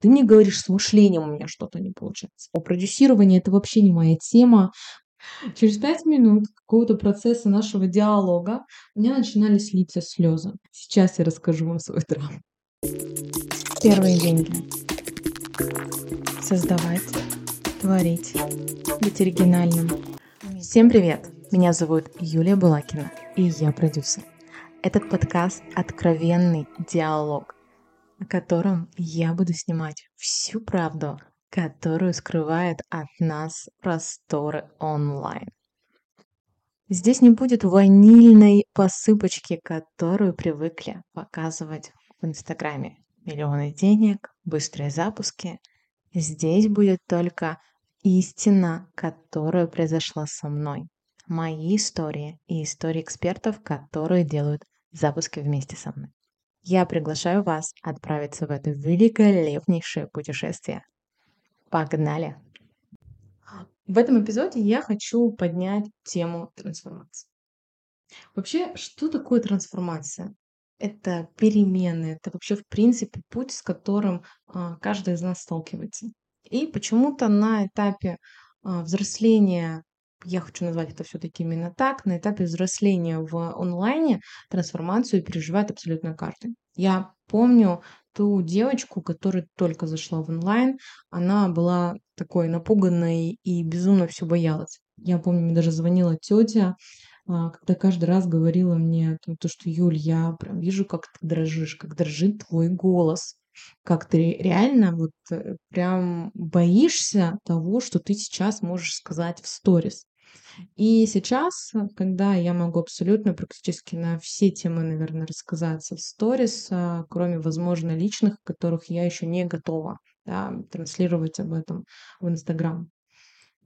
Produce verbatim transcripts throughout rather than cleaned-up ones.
Ты мне говоришь, с мышлением у меня что-то не получается. О продюсировании — это вообще не моя тема. Через пять минут какого-то процесса нашего диалога у меня начинались литься слезы. Сейчас я расскажу вам свой драму. Первые деньги. Создавать, творить, быть оригинальным. Всем привет! Меня зовут Юлия Булакина, и я продюсер. Этот подкаст — откровенный диалог, о котором я буду снимать всю правду, которую скрывает от нас просторы онлайн. Здесь не будет ванильной посыпочки, которую привыкли показывать в Инстаграме. Миллионы денег, быстрые запуски. Здесь будет только истина, которая произошла со мной. Мои истории и истории экспертов, которые делают запуски вместе со мной. Я приглашаю вас отправиться в это великолепнейшее путешествие. Погнали! В этом эпизоде я хочу поднять тему трансформации. Вообще, что такое трансформация? Это перемены, это вообще, в принципе, путь, с которым каждый из нас сталкивается. И почему-то на этапе взросления, я хочу назвать это все-таки именно так, на этапе взросления в онлайне трансформацию переживает абсолютно каждый. Я помню ту девочку, которая только зашла в онлайн, она была такой напуганной и безумно все боялась. Я помню, мне даже звонила тетя, когда каждый раз говорила мне то, что «Юль, я прям вижу, как ты дрожишь, как дрожит твой голос». Как ты реально вот прям боишься того, что ты сейчас можешь сказать в сторис. И сейчас, когда я могу абсолютно практически на все темы, наверное, рассказаться в сторис, кроме, возможно, личных, которых я еще не готова, да, транслировать об этом в Инстаграм.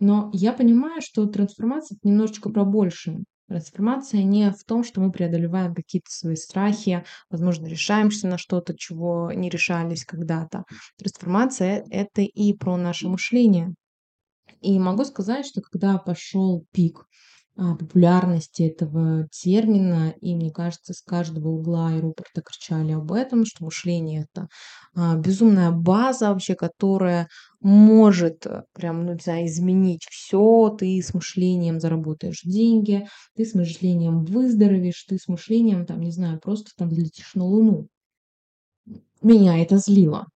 Но я понимаю, что трансформация — это немножечко про большее. Трансформация не в том, что мы преодолеваем какие-то свои страхи, возможно, решаемся на что-то, чего не решались когда-то. Трансформация — это и про наше мышление. И могу сказать, что когда пошел пик популярности этого термина, и, мне кажется, с каждого угла и рупорта кричали об этом, что мышление — это безумная база вообще, которая может прям, ну, не знаю, изменить все. Ты с мышлением заработаешь деньги, ты с мышлением выздоровеешь, ты с мышлением, там, не знаю, просто там взлетишь на Луну. Меня это злило.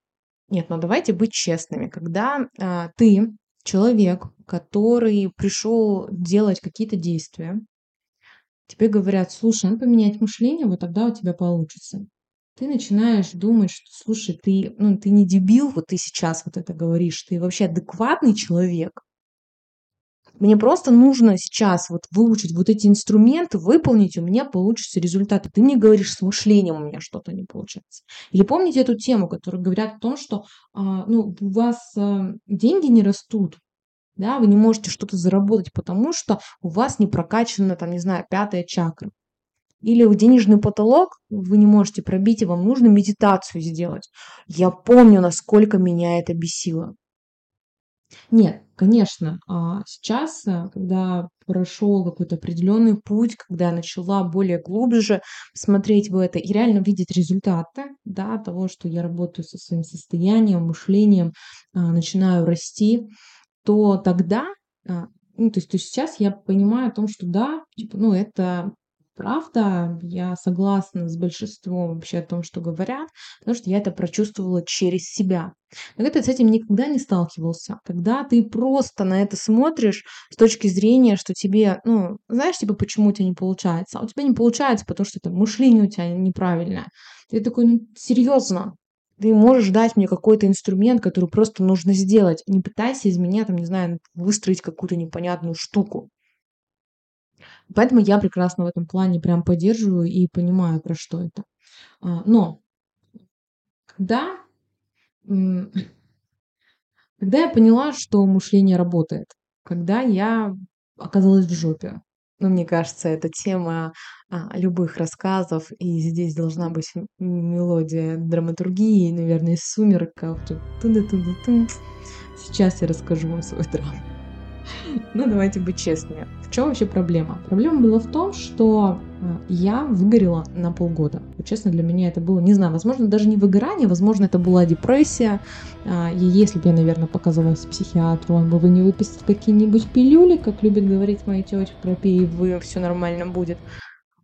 Нет, но давайте быть честными. Когда а, ты человек, который пришел делать какие-то действия, тебе говорят: слушай, надо поменять мышление, вот тогда у тебя получится. Ты начинаешь думать, что, слушай, ты, ну, ты не дебил, вот ты сейчас вот это говоришь, ты вообще адекватный человек. Мне просто нужно сейчас вот выучить вот эти инструменты, выполнить, у меня получится результат. Ты мне говоришь, с мышлением у меня что-то не получается. Или помните эту тему, которую говорят о том, что а, ну, у вас а, деньги не растут, да, вы не можете что-то заработать, потому что у вас не прокачана, там, не знаю, пятая чакра. Или денежный потолок вы не можете пробить, и вам нужно медитацию сделать. Я помню, насколько меня это бесило. Нет, конечно, сейчас, когда прошел какой-то определенный путь, когда я начала более глубже смотреть в это и реально видеть результаты, да, того, что я работаю со своим состоянием, мышлением, начинаю расти, то тогда, ну, то есть, то есть сейчас я понимаю о том, что да, типа, ну, это правда, я согласна с большинством вообще о том, что говорят, потому что я это прочувствовала через себя. Но ты с этим никогда не сталкивался, когда ты просто на это смотришь с точки зрения, что тебе, ну, знаешь, типа, почему у тебя не получается, а у тебя не получается, потому что это мышление у тебя неправильное. Ты такой: ну, серьезно, ты можешь дать мне какой-то инструмент, который просто нужно сделать, не пытайся из меня, там, не знаю, выстроить какую-то непонятную штуку. Поэтому я прекрасно в этом плане прям поддерживаю и понимаю, про что это. Но когда, когда я поняла, что мышление работает, когда я оказалась в жопе, ну, мне кажется, это тема а, любых рассказов, и здесь должна быть мелодия драматургии, наверное, из «Сумерков». Сейчас я расскажу вам свою драму. Ну, давайте быть честными. В чем вообще проблема? Проблема была в том, что я выгорела на полгода. Честно, для меня это было, не знаю, возможно, даже не выгорание, возможно, это была депрессия. И если бы я, наверное, показалась психиатру, он бы вы не выписал какие-нибудь пилюли, как любит говорить моя тетя, пропей, вы, все нормально будет.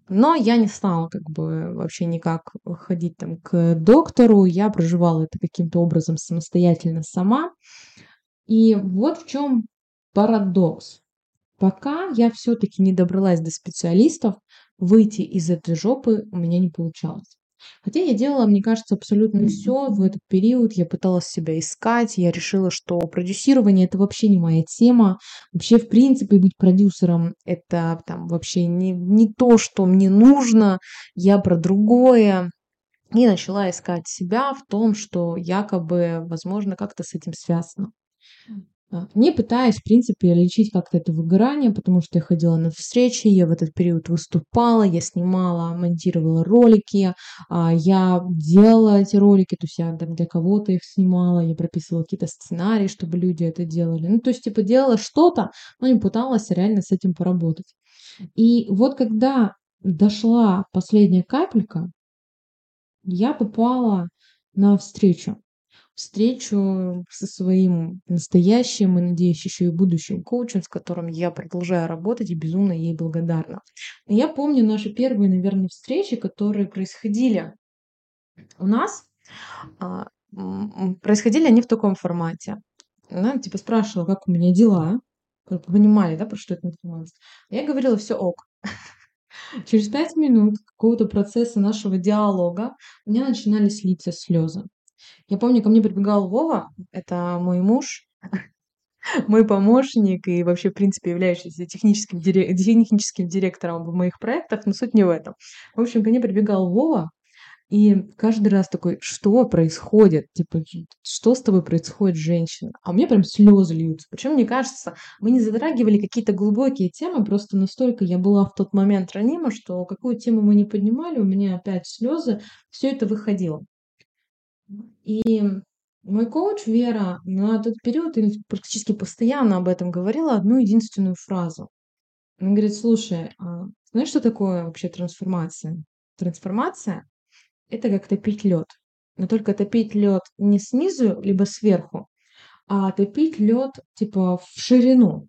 Но я не стала как бы вообще никак ходить там к доктору, я проживала это каким-то образом самостоятельно сама. И вот в чем парадокс. Пока я все-таки не добралась до специалистов, выйти из этой жопы у меня не получалось. Хотя я делала, мне кажется, абсолютно все в этот период. Я пыталась себя искать, я решила, что продюсирование — это вообще не моя тема. Вообще, в принципе, быть продюсером — это там вообще не, не то, что мне нужно, я про другое. И начала искать себя в том, что якобы, возможно, как-то с этим связано. Не пытаясь, в принципе, лечить как-то это выгорание, потому что я ходила на встречи, я в этот период выступала, я снимала, монтировала ролики, я делала эти ролики, то есть я для кого-то их снимала, я прописывала какие-то сценарии, чтобы люди это делали. Ну, то есть, типа, делала что-то, но не пыталась реально с этим поработать. И вот когда дошла последняя капелька, я попала на встречу. встречу со своим настоящим и, надеюсь, еще и будущим коучем, с которым я продолжаю работать и безумно ей благодарна. Я помню наши первые, наверное, встречи, которые происходили у нас. Происходили они в таком формате. Она типа спрашивала, как у меня дела. Вы понимали, да, про что это информация? Я говорила, все ок. Через пять минут какого-то процесса нашего диалога у меня начинали слиться слезы. Я помню, ко мне прибегал Вова, это мой муж, мой помощник и вообще, в принципе, являющийся техническим, дирек... техническим директором в моих проектах, но суть не в этом. В общем, ко мне прибегал Вова, и каждый раз такой, что происходит? Типа, что с тобой происходит, женщина? А у меня прям слезы льются. Причем, мне кажется, мы не затрагивали какие-то глубокие темы, просто настолько я была в тот момент ранима, что какую тему мы не поднимали, у меня опять слезы, все это выходило. И мой коуч Вера на тот период практически постоянно об этом говорила одну единственную фразу. Она говорит, слушай, а знаешь, что такое вообще трансформация? Трансформация — это как топить лед. Но только топить лед не снизу, либо сверху, а топить лед типа в ширину.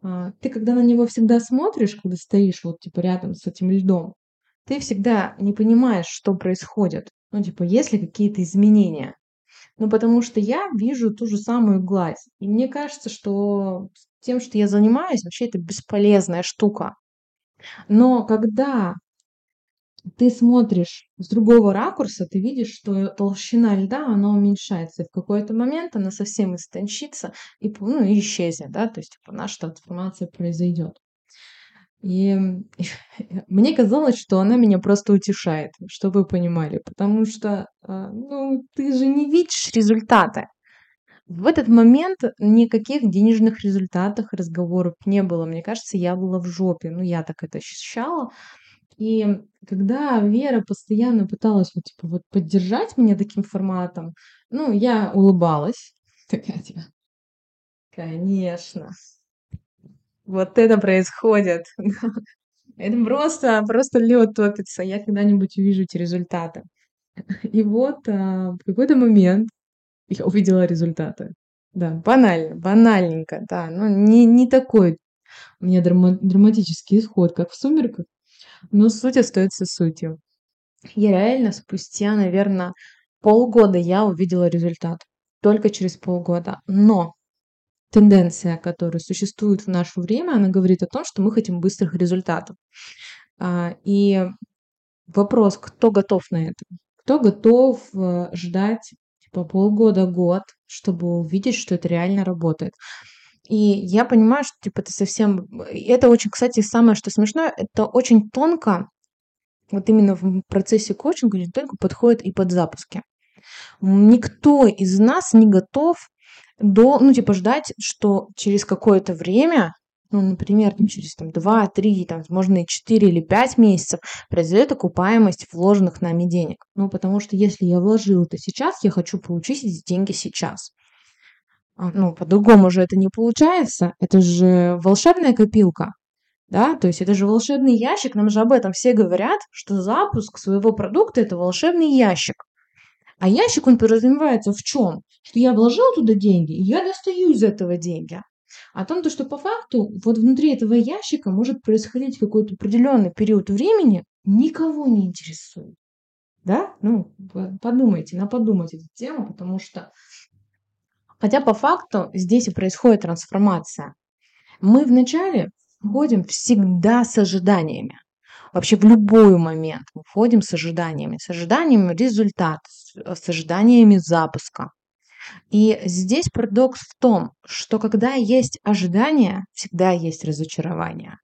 А ты, когда на него всегда смотришь, когда стоишь вот типа рядом с этим льдом, ты всегда не понимаешь, что происходит. Ну, типа, есть ли какие-то изменения? Ну, потому что я вижу ту же самую гладь. И мне кажется, что тем, что я занимаюсь, вообще это бесполезная штука. Но когда ты смотришь с другого ракурса, ты видишь, что толщина льда, она уменьшается. И в какой-то момент она совсем истончится и, ну, и исчезнет, да? То есть, типа, наша трансформация произойдет. И мне казалось, что она меня просто утешает, чтобы вы понимали, потому что, ну, ты же не видишь результата. В этот момент никаких денежных результатов, разговоров не было. Мне кажется, я была в жопе, ну, я так это ощущала. И когда Вера постоянно пыталась вот, типа, вот, поддержать меня таким форматом, ну, я улыбалась. Такая, типа, конечно. Вот это происходит. Это просто, просто лед топится. Я когда-нибудь увижу эти результаты. И вот а, в какой-то момент я увидела результаты. Да, банально, банальненько, да. Но не, не такой у меня драма- драматический исход, как в «Сумерках». Но суть остается сутью. Я реально спустя, наверное, полгода я увидела результат. Только через полгода. Но тенденция, которая существует в наше время, она говорит о том, что мы хотим быстрых результатов. И вопрос, кто готов на это? Кто готов ждать типа полгода, год, чтобы увидеть, что это реально работает? И я понимаю, что типа это совсем... Это очень, кстати, самое, что смешное, это очень тонко, вот именно в процессе коучинга, не только подходит и под запуски. Никто из нас не готов до, ну, типа, ждать, что через какое-то время, ну, например, через там, два-три, там, можно и четыре или пять месяцев произойдет окупаемость вложенных нами денег. Ну, потому что если я вложила это сейчас, я хочу получить эти деньги сейчас. ну, по-другому же это не получается, это же волшебная копилка, да, то есть это же волшебный ящик, нам же об этом все говорят, что запуск своего продукта – это волшебный ящик. А ящик, он подразумевается в чем? Что я вложил туда деньги, и я достаю из этого деньги. О том, что по факту вот внутри этого ящика может происходить какой-то определенный период времени, никого не интересует. Да? Ну, подумайте, надо подумать эту тему, потому что... Хотя по факту здесь и происходит трансформация. Мы вначале входим всегда с ожиданиями. Вообще в любой момент мы входим с ожиданиями. С ожиданиями результата, с ожиданиями запуска. И здесь парадокс в том, что когда есть ожидания, всегда есть разочарование.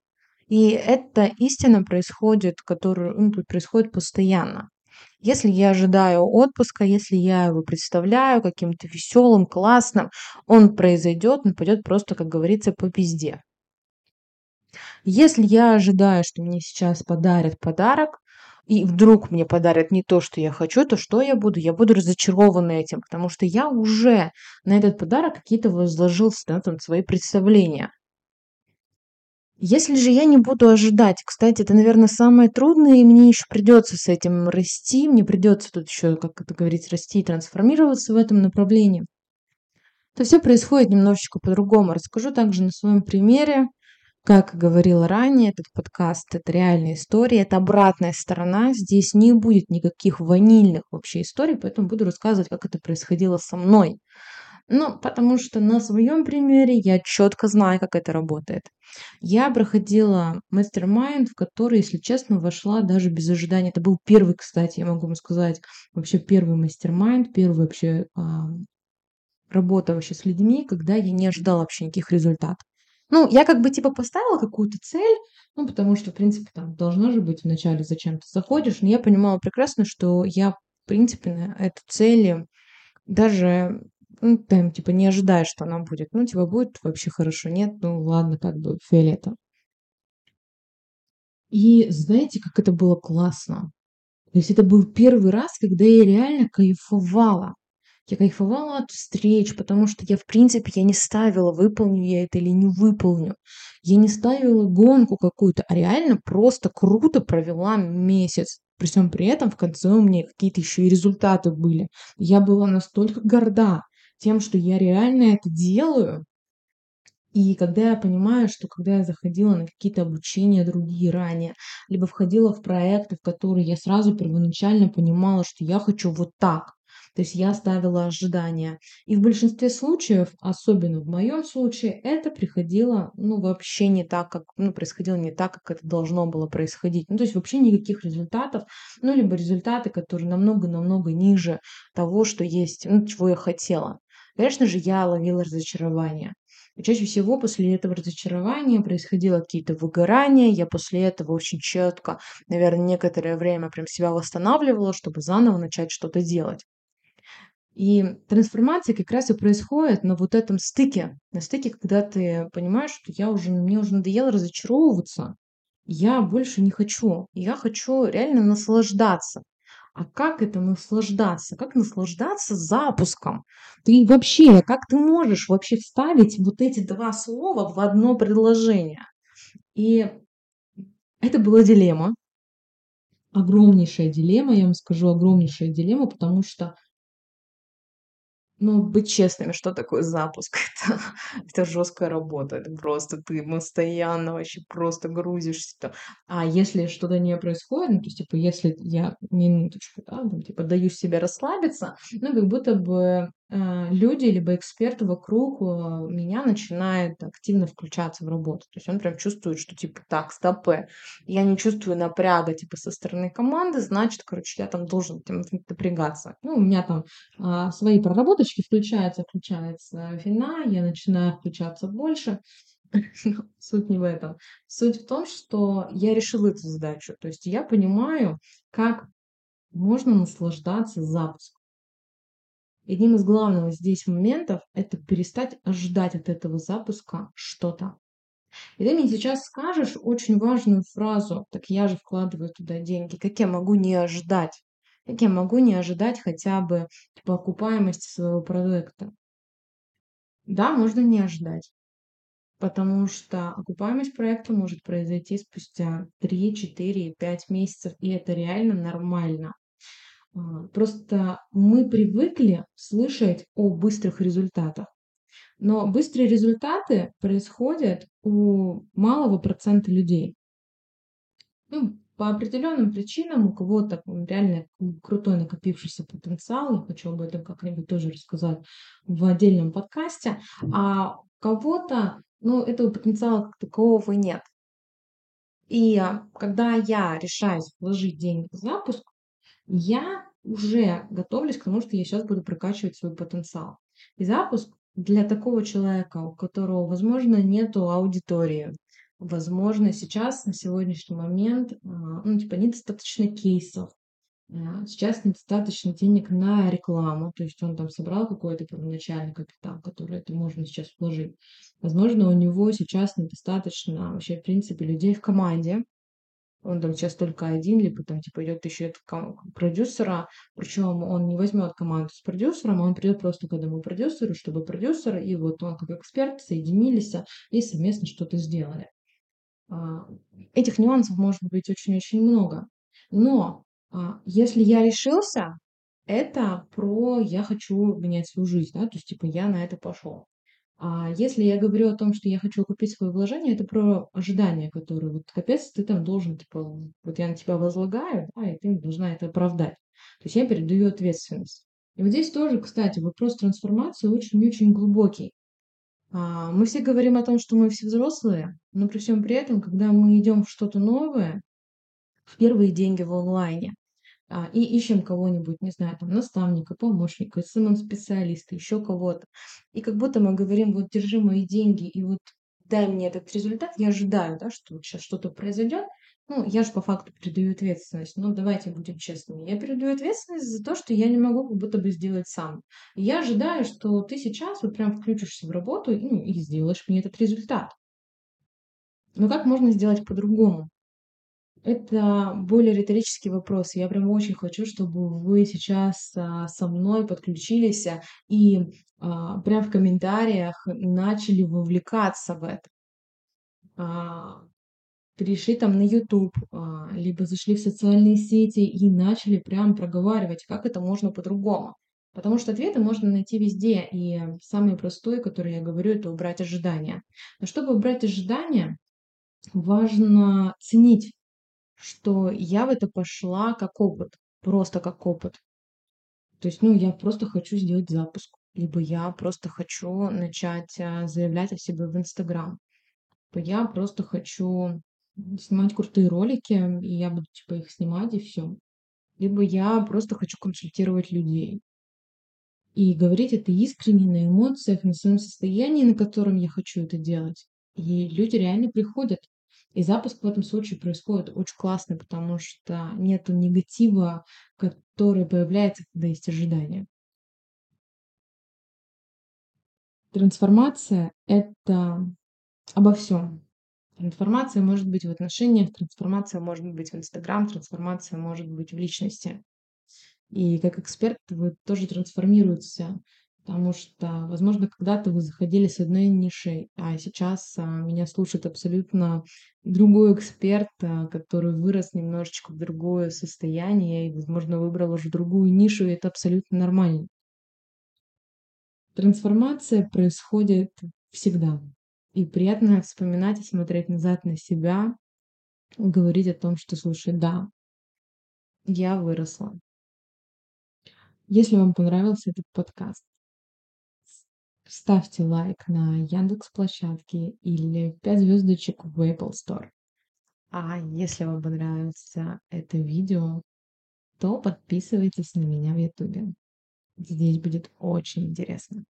И эта истина происходит, которую, ну, происходит постоянно. Если я ожидаю отпуска, если я его представляю каким-то веселым, классным, он произойдет, он пойдет просто, как говорится, по пизде. Если я ожидаю, что мне сейчас подарят подарок, и вдруг мне подарят не то, что я хочу, то что я буду? Я буду разочарована этим, потому что я уже на этот подарок какие-то возложил да, там, свои представления. Если же я не буду ожидать, кстати, это, наверное, самое трудное, и мне еще придется с этим расти, мне придется тут еще, как это говорится, расти и трансформироваться в этом направлении, то все происходит немножечко по-другому. Расскажу также на своем примере, как говорила ранее, этот подкаст – это реальная история, это обратная сторона, здесь не будет никаких ванильных вообще историй, поэтому буду рассказывать, как это происходило со мной. Ну, потому что на своем примере я четко знаю, как это работает. Я проходила мастер-майнд, в который, если честно, вошла даже без ожиданий. Это был первый, кстати, я могу вам сказать, вообще первый мастер-майнд, первая вообще а, работа вообще с людьми, когда я не ожидала вообще никаких результатов. Ну, я как бы типа поставила какую-то цель, ну, потому что, в принципе, там должно же быть вначале зачем ты заходишь, но я понимала прекрасно, что я, в принципе, на эту цель даже... Ну, там, типа, не ожидаешь, что она будет. Ну, типа, будет вообще хорошо. Нет, ну, ладно, как бы, фиолетово. И знаете, как это было классно? То есть это был первый раз, когда я реально кайфовала. Я кайфовала от встреч, потому что я, в принципе, я не ставила, выполню я это или не выполню. Я не ставила гонку какую-то, а реально просто круто провела месяц. При всем при этом в конце у меня какие-то еще и результаты были. Я была настолько горда тем, что я реально это делаю. И когда я понимаю, что когда я заходила на какие-то обучения другие ранее, либо входила в проекты, в которые я сразу первоначально понимала, что я хочу вот так. То есть я ставила ожидания. И в большинстве случаев, особенно в моем случае, это приходило, ну, вообще не так, как, ну, происходило не так, как это должно было происходить. Ну, то есть вообще никаких результатов, ну, либо результаты, которые намного-намного ниже того, что есть, ну, чего я хотела. Конечно же, я ловила разочарование. И чаще всего после этого разочарования происходило какие-то выгорания. Я после этого очень четко, наверное, некоторое время прям себя восстанавливала, чтобы заново начать что-то делать. И трансформация как раз и происходит на вот этом стыке. На стыке, когда ты понимаешь, что я уже, мне уже надоело разочаровываться. Я больше не хочу. Я хочу реально наслаждаться. А как это наслаждаться? Как наслаждаться запуском? Ты вообще, как ты можешь вообще вставить вот эти два слова в одно предложение? И это была дилемма. Огромнейшая дилемма, я вам скажу, огромнейшая дилемма, потому что ну, быть честными, что такое запуск? Это, это жесткая работа, это просто ты постоянно вообще просто грузишься. А если что-то не происходит, ну, то есть, типа, если я минуточку, да, ну, типа, даю себе расслабиться, ну, как будто бы э, люди, либо эксперты вокруг э, меня начинают активно включаться в работу. То есть он прям чувствует, что, типа, так, стопэ, я не чувствую напряга, типа, со стороны команды, значит, короче, я там должен там, напрягаться. Ну, у меня там э, свои проработки, включается, включается вина, я начинаю включаться больше. Суть не в этом. Суть в том, что я решила эту задачу. То есть я понимаю, как можно наслаждаться запуском. Одним из главных здесь моментов – это перестать ожидать от этого запуска что-то. И ты мне сейчас скажешь очень важную фразу, так я же вкладываю туда деньги, как я могу не ожидать? Как я могу не ожидать хотя бы покупаемости своего проекта? Да, можно не ожидать, потому что окупаемость проекта может произойти спустя три, четыре, пять месяцев, и это реально нормально. Просто мы привыкли слышать о быстрых результатах, но быстрые результаты происходят у малого процента людей. Ну, по определенным причинам у кого-то реально крутой накопившийся потенциал, я хочу об этом как-нибудь тоже рассказать в отдельном подкасте, а у кого-то, ну, этого потенциала как такового нет. И когда я решаюсь вложить деньги в запуск, я уже готовлюсь к тому, что я сейчас буду прокачивать свой потенциал. И запуск для такого человека, у которого, возможно, нету аудитории, возможно, сейчас, на сегодняшний момент, ну, типа, недостаточно кейсов, сейчас недостаточно денег на рекламу, то есть он там собрал какой-то первоначальный капитал, который это можно сейчас вложить. Возможно, у него сейчас недостаточно вообще, в принципе, людей в команде, он там сейчас только один, либо там, типа, идет еще продюсера, причем он не возьмет команду с продюсером, он придет просто к одному продюсеру, чтобы продюсер и вот он как эксперт соединились и совместно что-то сделали. Этих нюансов может быть очень-очень много. Но если я решился, это про «я хочу менять свою жизнь», да? То есть, типа, я на это пошел. А если я говорю о том, что я хочу купить свое вложение, это про ожидания, которые вот капец, ты там должен, типа, вот я на тебя возлагаю, да, и ты должна это оправдать. То есть я передаю ответственность. И вот здесь тоже, кстати, вопрос трансформации очень-очень глубокий. А, мы все говорим о том, что мы все взрослые, но при всем при этом, когда мы идем в что-то новое, в первые деньги в онлайне, и ищем кого-нибудь, не знаю, там, наставника, помощника, эс эм эм-специалиста, еще кого-то. И как будто мы говорим, вот, держи мои деньги, и вот дай мне этот результат, я ожидаю, да, что вот сейчас что-то произойдет. Ну, я же по факту передаю ответственность. Но давайте будем честными. Я передаю ответственность за то, что я не могу как будто бы сделать сам. Я ожидаю, что ты сейчас вот прям включишься в работу и, ну, и сделаешь мне этот результат. Но как можно сделать по-другому? Это более риторический вопрос. Я прям очень хочу, чтобы вы сейчас со мной подключились и прям в комментариях начали вовлекаться в это. Перешли там на YouTube, либо зашли в социальные сети и начали прям проговаривать, как это можно по-другому. Потому что ответы можно найти везде. И самый простой, который я говорю, это убрать ожидания. Но чтобы убрать ожидания, важно ценить, что я в это пошла как опыт, просто как опыт. То есть, ну, я просто хочу сделать запуск, либо я просто хочу начать заявлять о себе в Инстаграм, либо я просто хочу снимать крутые ролики, и я буду, типа, их снимать, и все. Либо я просто хочу консультировать людей. И говорить это искренне, на эмоциях, на своем состоянии, на котором я хочу это делать. И люди реально приходят. И запуск в этом случае происходит очень классно, потому что нет негатива, который появляется, когда есть ожидания. Трансформация — это обо всем. Трансформация может быть в отношениях, трансформация может быть в Инстаграм, трансформация может быть в личности. И как эксперт вы тоже трансформируетесь. Потому что, возможно, когда-то вы заходили с одной нишей, а сейчас меня слушает абсолютно другой эксперт, который вырос немножечко в другое состояние и, возможно, выбрал уже другую нишу, и это абсолютно нормально. Трансформация происходит всегда. И приятно вспоминать и смотреть назад на себя, говорить о том, что, слушай, да, я выросла. Если вам понравился этот подкаст, ставьте лайк на Яндекс.Площадке или пять звездочек в Apple Store. А если вам понравится это видео, то подписывайтесь на меня в YouTube. Здесь будет очень интересно.